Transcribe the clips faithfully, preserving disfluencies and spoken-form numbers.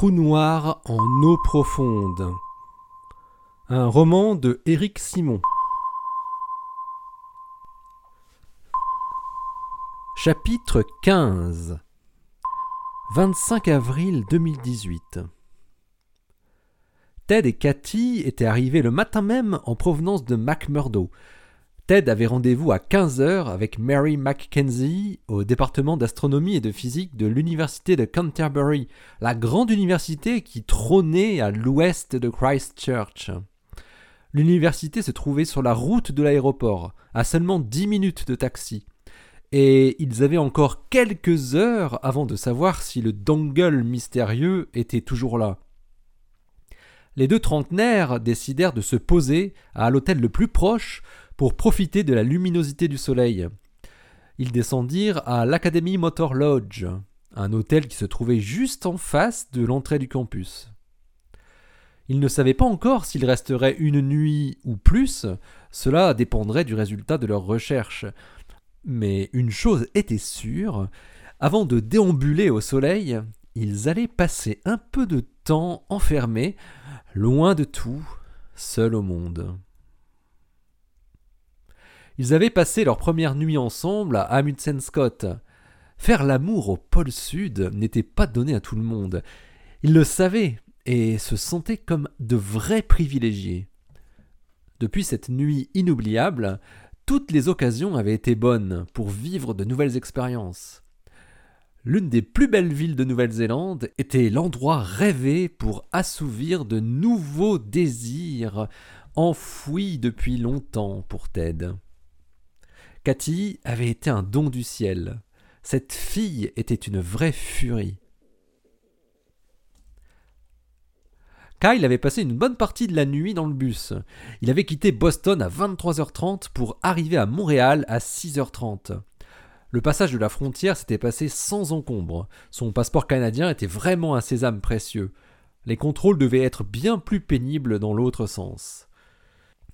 Trous noirs en eau profonde. Un roman de Eric Simon. Chapitre quinze. vingt-cinq avril deux mille dix-huit. Ted et Cathy étaient arrivés le matin même en provenance de McMurdo. Ted avait rendez-vous à quinze heures avec Mary McKenzie au département d'astronomie et de physique de l'université de Canterbury, la grande université qui trônait à l'ouest de Christchurch. L'université se trouvait sur la route de l'aéroport, à seulement dix minutes de taxi, et ils avaient encore quelques heures avant de savoir si le dongle mystérieux était toujours là. Les deux trentenaires décidèrent de se poser à l'hôtel le plus proche pour profiter de la luminosité du soleil. Ils descendirent à l'Academy Motor Lodge, un hôtel qui se trouvait juste en face de l'entrée du campus. Ils ne savaient pas encore s'ils resteraient une nuit ou plus, cela dépendrait du résultat de leurs recherches. Mais une chose était sûre, avant de déambuler au soleil, ils allaient passer un peu de temps enfermés, loin de tout, seuls au monde. Ils avaient passé leur première nuit ensemble à Amundsen-Scott. Faire l'amour au pôle sud n'était pas donné à tout le monde. Ils le savaient et se sentaient comme de vrais privilégiés. Depuis cette nuit inoubliable, toutes les occasions avaient été bonnes pour vivre de nouvelles expériences. L'une des plus belles villes de Nouvelle-Zélande était l'endroit rêvé pour assouvir de nouveaux désirs enfouis depuis longtemps pour Ted. Cathy avait été un don du ciel. Cette fille était une vraie furie. Kyle avait passé une bonne partie de la nuit dans le bus. Il avait quitté Boston à vingt-trois heures trente pour arriver à Montréal à six heures trente. Le passage de la frontière s'était passé sans encombre. Son passeport canadien était vraiment un sésame précieux. Les contrôles devaient être bien plus pénibles dans l'autre sens.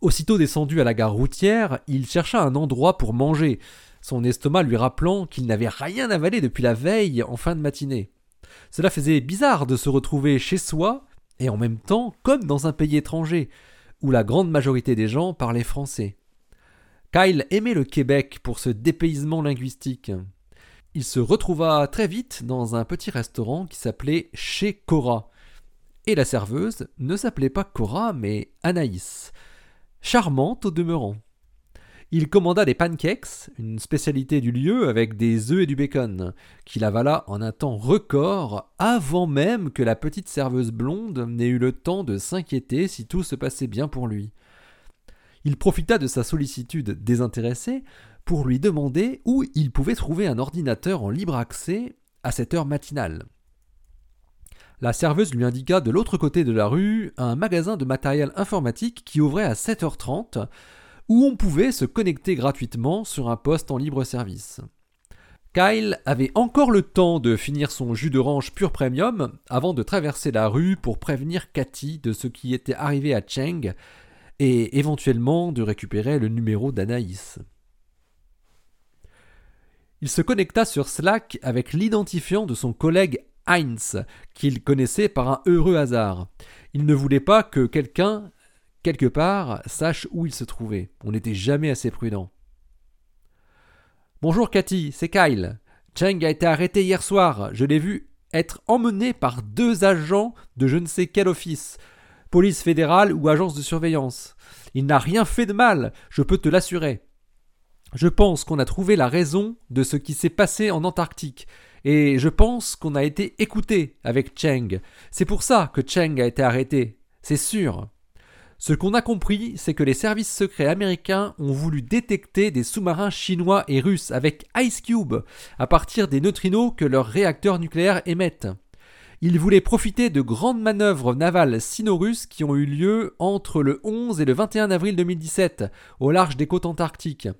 Aussitôt descendu à la gare routière, il chercha un endroit pour manger, son estomac lui rappelant qu'il n'avait rien avalé depuis la veille en fin de matinée. Cela faisait bizarre de se retrouver chez soi et en même temps comme dans un pays étranger, où la grande majorité des gens parlaient français. Kyle aimait le Québec pour ce dépaysement linguistique. Il se retrouva très vite dans un petit restaurant qui s'appelait Chez Cora. Et la serveuse ne s'appelait pas Cora mais Anaïs. Charmante au demeurant. Il commanda des pancakes, une spécialité du lieu avec des œufs et du bacon, qu'il avala en un temps record avant même que la petite serveuse blonde n'ait eu le temps de s'inquiéter si tout se passait bien pour lui. Il profita de sa sollicitude désintéressée pour lui demander où il pouvait trouver un ordinateur en libre accès à cette heure matinale. La serveuse lui indiqua de l'autre côté de la rue un magasin de matériel informatique qui ouvrait à sept heures trente, où on pouvait se connecter gratuitement sur un poste en libre service. Kyle avait encore le temps de finir son jus d'orange pur premium avant de traverser la rue pour prévenir Cathy de ce qui était arrivé à Cheng et éventuellement de récupérer le numéro d'Anaïs. Il se connecta sur Slack avec l'identifiant de son collègue Heinz, qu'il connaissait par un heureux hasard. Il ne voulait pas que quelqu'un, quelque part, sache où il se trouvait. On n'était jamais assez prudent. « Bonjour Cathy, c'est Kyle. Cheng a été arrêté hier soir. Je l'ai vu être emmené par deux agents de je ne sais quel office, police fédérale ou agence de surveillance. Il n'a rien fait de mal, je peux te l'assurer. Je pense qu'on a trouvé la raison de ce qui s'est passé en Antarctique. Et je pense qu'on a été écouté avec Cheng. C'est pour ça que Cheng a été arrêté, c'est sûr. Ce qu'on a compris, c'est que les services secrets américains ont voulu détecter des sous-marins chinois et russes avec Ice Cube à partir des neutrinos que leurs réacteurs nucléaires émettent. Ils voulaient profiter de grandes manœuvres navales sino-russes qui ont eu lieu entre le onze et le vingt et un avril deux mille dix-sept au large des côtes antarctiques.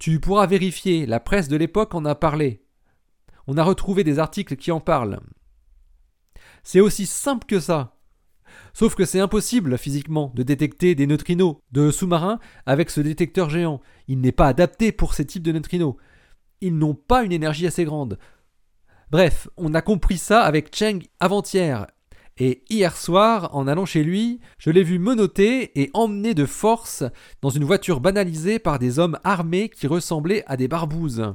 Tu pourras vérifier, la presse de l'époque en a parlé. On a retrouvé des articles qui en parlent. C'est aussi simple que ça. Sauf que c'est impossible, physiquement, de détecter des neutrinos de sous-marins avec ce détecteur géant. Il n'est pas adapté pour ces types de neutrinos. Ils n'ont pas une énergie assez grande. Bref, on a compris ça avec Cheng avant-hier. Et hier soir, en allant chez lui, je l'ai vu menotté et emmené de force dans une voiture banalisée par des hommes armés qui ressemblaient à des barbouzes.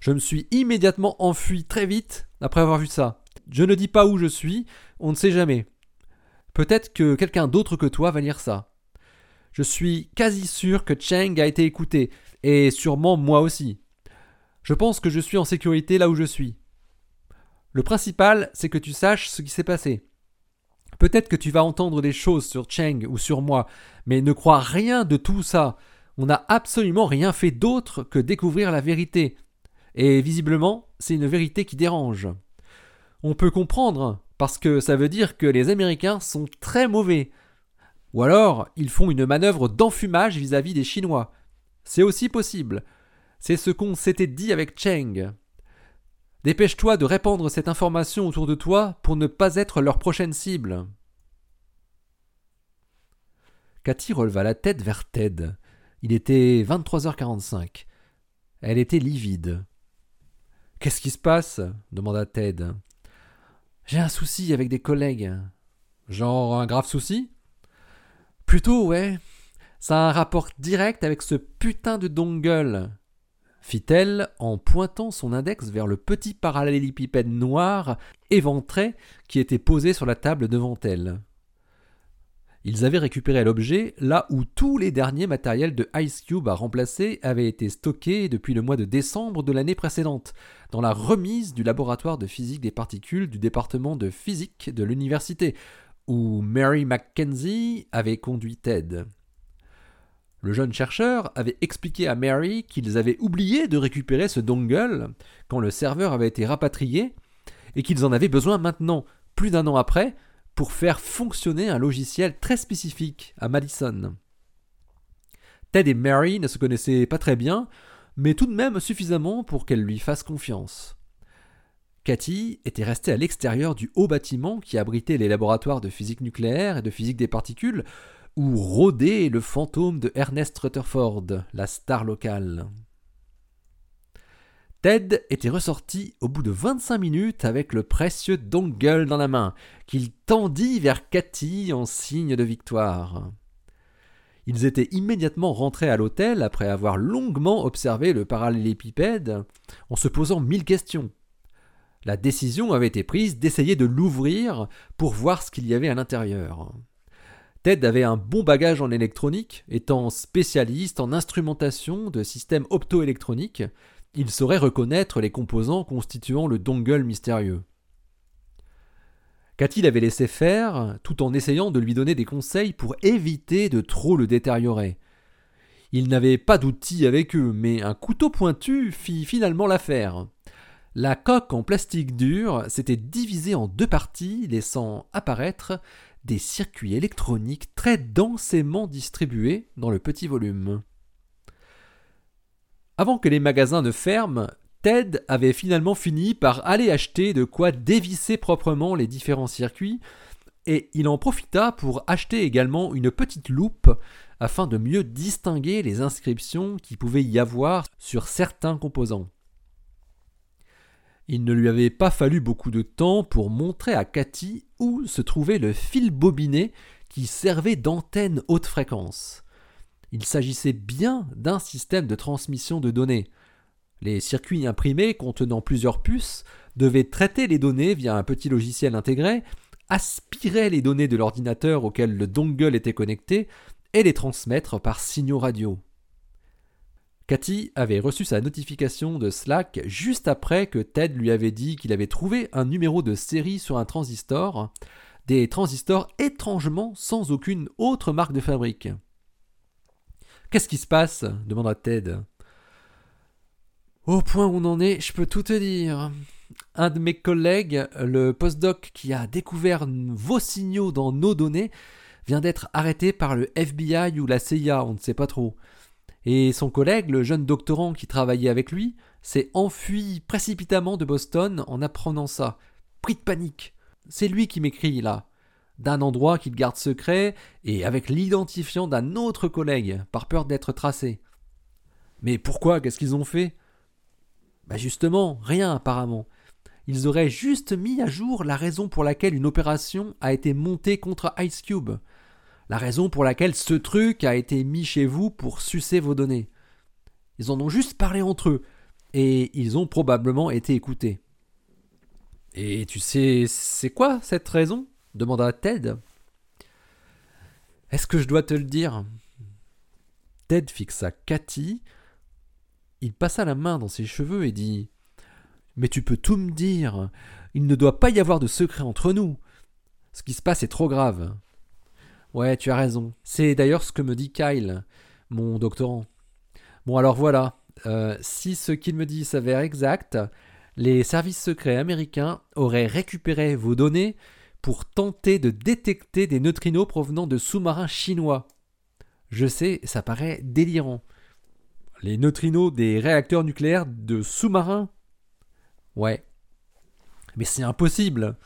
Je me suis immédiatement enfui très vite après avoir vu ça. Je ne dis pas où je suis, on ne sait jamais. Peut-être que quelqu'un d'autre que toi va lire ça. Je suis quasi sûr que Cheng a été écouté, et sûrement moi aussi. Je pense que je suis en sécurité là où je suis. Le principal, c'est que tu saches ce qui s'est passé. Peut-être que tu vas entendre des choses sur Cheng ou sur moi, mais ne crois rien de tout ça. On n'a absolument rien fait d'autre que découvrir la vérité. Et visiblement, c'est une vérité qui dérange. On peut comprendre, parce que ça veut dire que les Américains sont très mauvais. Ou alors, ils font une manœuvre d'enfumage vis-à-vis des Chinois. C'est aussi possible. C'est ce qu'on s'était dit avec Cheng. Dépêche-toi de répandre cette information autour de toi pour ne pas être leur prochaine cible. Cathy releva la tête vers Ted. Il était vingt-trois heures quarante-cinq. Elle était livide. « Qu'est-ce qui se passe ?» demanda Ted. « J'ai un souci avec des collègues. »« Genre un grave souci ?»« Plutôt, ouais. Ça a un rapport direct avec ce putain de dongle. » fit-elle en pointant son index vers le petit parallélépipède noir éventré qui était posé sur la table devant elle. Ils avaient récupéré l'objet là où tous les derniers matériels de Ice Cube à remplacer avaient été stockés depuis le mois de décembre de l'année précédente, dans la remise du laboratoire de physique des particules du département de physique de l'université, où Mary McKenzie avait conduit Ted. Le jeune chercheur avait expliqué à Mary qu'ils avaient oublié de récupérer ce dongle quand le serveur avait été rapatrié et qu'ils en avaient besoin maintenant, plus d'un an après, pour faire fonctionner un logiciel très spécifique à Madison. Ted et Mary ne se connaissaient pas très bien, mais tout de même suffisamment pour qu'elle lui fasse confiance. Cathy était restée à l'extérieur du haut bâtiment qui abritait les laboratoires de physique nucléaire et de physique des particules, où rôdait le fantôme de Ernest Rutherford, la star locale. Ted était ressorti au bout de vingt-cinq minutes avec le précieux dongle dans la main, qu'il tendit vers Cathy en signe de victoire. Ils étaient immédiatement rentrés à l'hôtel après avoir longuement observé le parallélépipède en se posant mille questions. La décision avait été prise d'essayer de l'ouvrir pour voir ce qu'il y avait à l'intérieur. Ted avait un bon bagage en électronique, étant spécialiste en instrumentation de systèmes optoélectroniques, il saurait reconnaître les composants constituant le dongle mystérieux. Cathy l'avait laissé faire, tout en essayant de lui donner des conseils pour éviter de trop le détériorer. Ils n'avaient pas d'outils avec eux, mais un couteau pointu fit finalement l'affaire. La coque en plastique dur s'était divisée en deux parties, laissant apparaître des circuits électroniques très densément distribués dans le petit volume. Avant que les magasins ne ferment, Ted avait finalement fini par aller acheter de quoi dévisser proprement les différents circuits, et il en profita pour acheter également une petite loupe afin de mieux distinguer les inscriptions qui pouvaient y avoir sur certains composants. Il ne lui avait pas fallu beaucoup de temps pour montrer à Cathy où se trouvait le fil bobiné qui servait d'antenne haute fréquence. Il s'agissait bien d'un système de transmission de données. Les circuits imprimés contenant plusieurs puces devaient traiter les données via un petit logiciel intégré, aspirer les données de l'ordinateur auquel le dongle était connecté et les transmettre par signaux radio. Cathy avait reçu sa notification de Slack juste après que Ted lui avait dit qu'il avait trouvé un numéro de série sur un transistor, des transistors étrangement sans aucune autre marque de fabrique. « Qu'est-ce qui se passe ?» demanda Ted. « Au point où on en est, je peux tout te dire. Un de mes collègues, le postdoc qui a découvert vos signaux dans nos données, vient d'être arrêté par le F B I ou la C I A, on ne sait pas trop. » Et son collègue, le jeune doctorant qui travaillait avec lui, s'est enfui précipitamment de Boston en apprenant ça, pris de panique. C'est lui qui m'écrit là, d'un endroit qu'il garde secret et avec l'identifiant d'un autre collègue, par peur d'être tracé. Mais pourquoi ? Qu'est-ce qu'ils ont fait ? Bah justement, rien apparemment. Ils auraient juste mis à jour la raison pour laquelle une opération a été montée contre Ice Cube. La raison pour laquelle ce truc a été mis chez vous pour sucer vos données. Ils en ont juste parlé entre eux. Et ils ont probablement été écoutés. Et tu sais, c'est quoi cette raison ? Demanda Ted. Est-ce que je dois te le dire ? Ted fixa Cathy. Il passa la main dans ses cheveux et dit « Mais tu peux tout me dire. Il ne doit pas y avoir de secret entre nous. Ce qui se passe est trop grave. »« Ouais, tu as raison. C'est d'ailleurs ce que me dit Kyle, mon doctorant. »« Bon, alors voilà. » Euh, si ce qu'il me dit s'avère exact, les services secrets américains auraient récupéré vos données pour tenter de détecter des neutrinos provenant de sous-marins chinois. Je sais, ça paraît délirant. Les neutrinos des réacteurs nucléaires de sous-marins ? Ouais. Mais c'est impossible.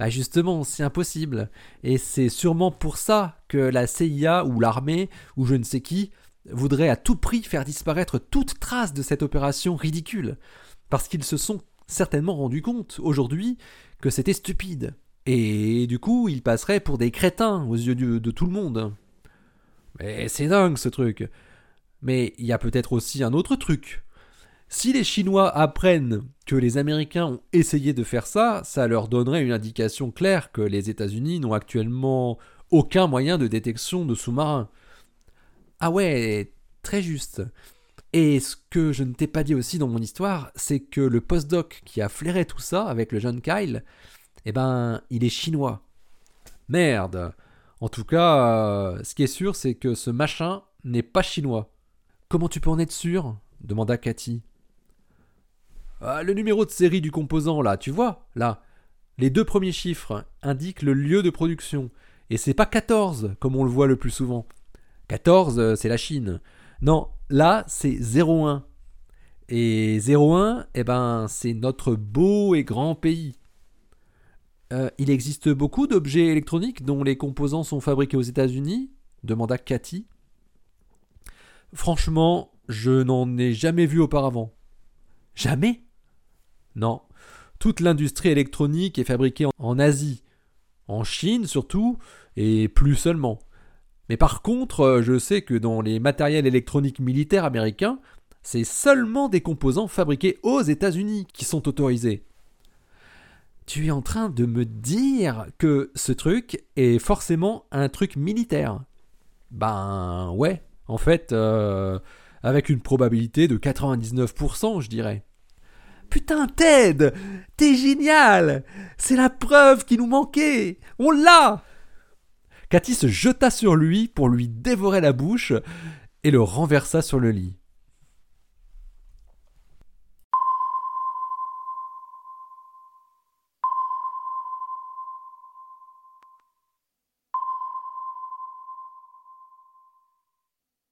Bah justement, c'est impossible. Et c'est sûrement pour ça que la C I A ou l'armée ou je ne sais qui voudraient à tout prix faire disparaître toute trace de cette opération ridicule, parce qu'ils se sont certainement rendus compte, aujourd'hui, que c'était stupide. Et du coup, ils passeraient pour des crétins aux yeux de, de tout le monde. Mais c'est dingue, ce truc. Mais il y a peut-être aussi un autre truc. Si les Chinois apprennent que les Américains ont essayé de faire ça, ça leur donnerait une indication claire que les États-Unis n'ont actuellement aucun moyen de détection de sous-marins. Ah ouais, très juste. Et ce que je ne t'ai pas dit aussi dans mon histoire, c'est que le postdoc qui a flairé tout ça avec le jeune Kyle, eh ben, il est chinois. Merde. En tout cas, euh, ce qui est sûr, c'est que ce machin n'est pas chinois. Comment tu peux en être sûr ? Demanda Cathy. Ah, le numéro de série du composant, là, tu vois, là. Les deux premiers chiffres indiquent le lieu de production. Et c'est pas quatorze, comme on le voit le plus souvent. quatorze, c'est la Chine. Non, là, c'est zéro un. Et zéro un, eh ben, c'est notre beau et grand pays. Euh, il existe beaucoup d'objets électroniques dont les composants sont fabriqués aux États-Unis ? Demanda Cathy. Franchement, je n'en ai jamais vu auparavant. Jamais ? Non. Toute l'industrie électronique est fabriquée en Asie, en Chine surtout, et plus seulement. Mais par contre, je sais que dans les matériels électroniques militaires américains, c'est seulement des composants fabriqués aux États-Unis qui sont autorisés. Tu es en train de me dire que ce truc est forcément un truc militaire ? Ben ouais, en fait, euh, avec une probabilité de quatre-vingt-dix-neuf pour cent, je dirais. Putain Ted, t'es génial ! C'est la preuve qui nous manquait ! On l'a ! Cathy se jeta sur lui pour lui dévorer la bouche et le renversa sur le lit.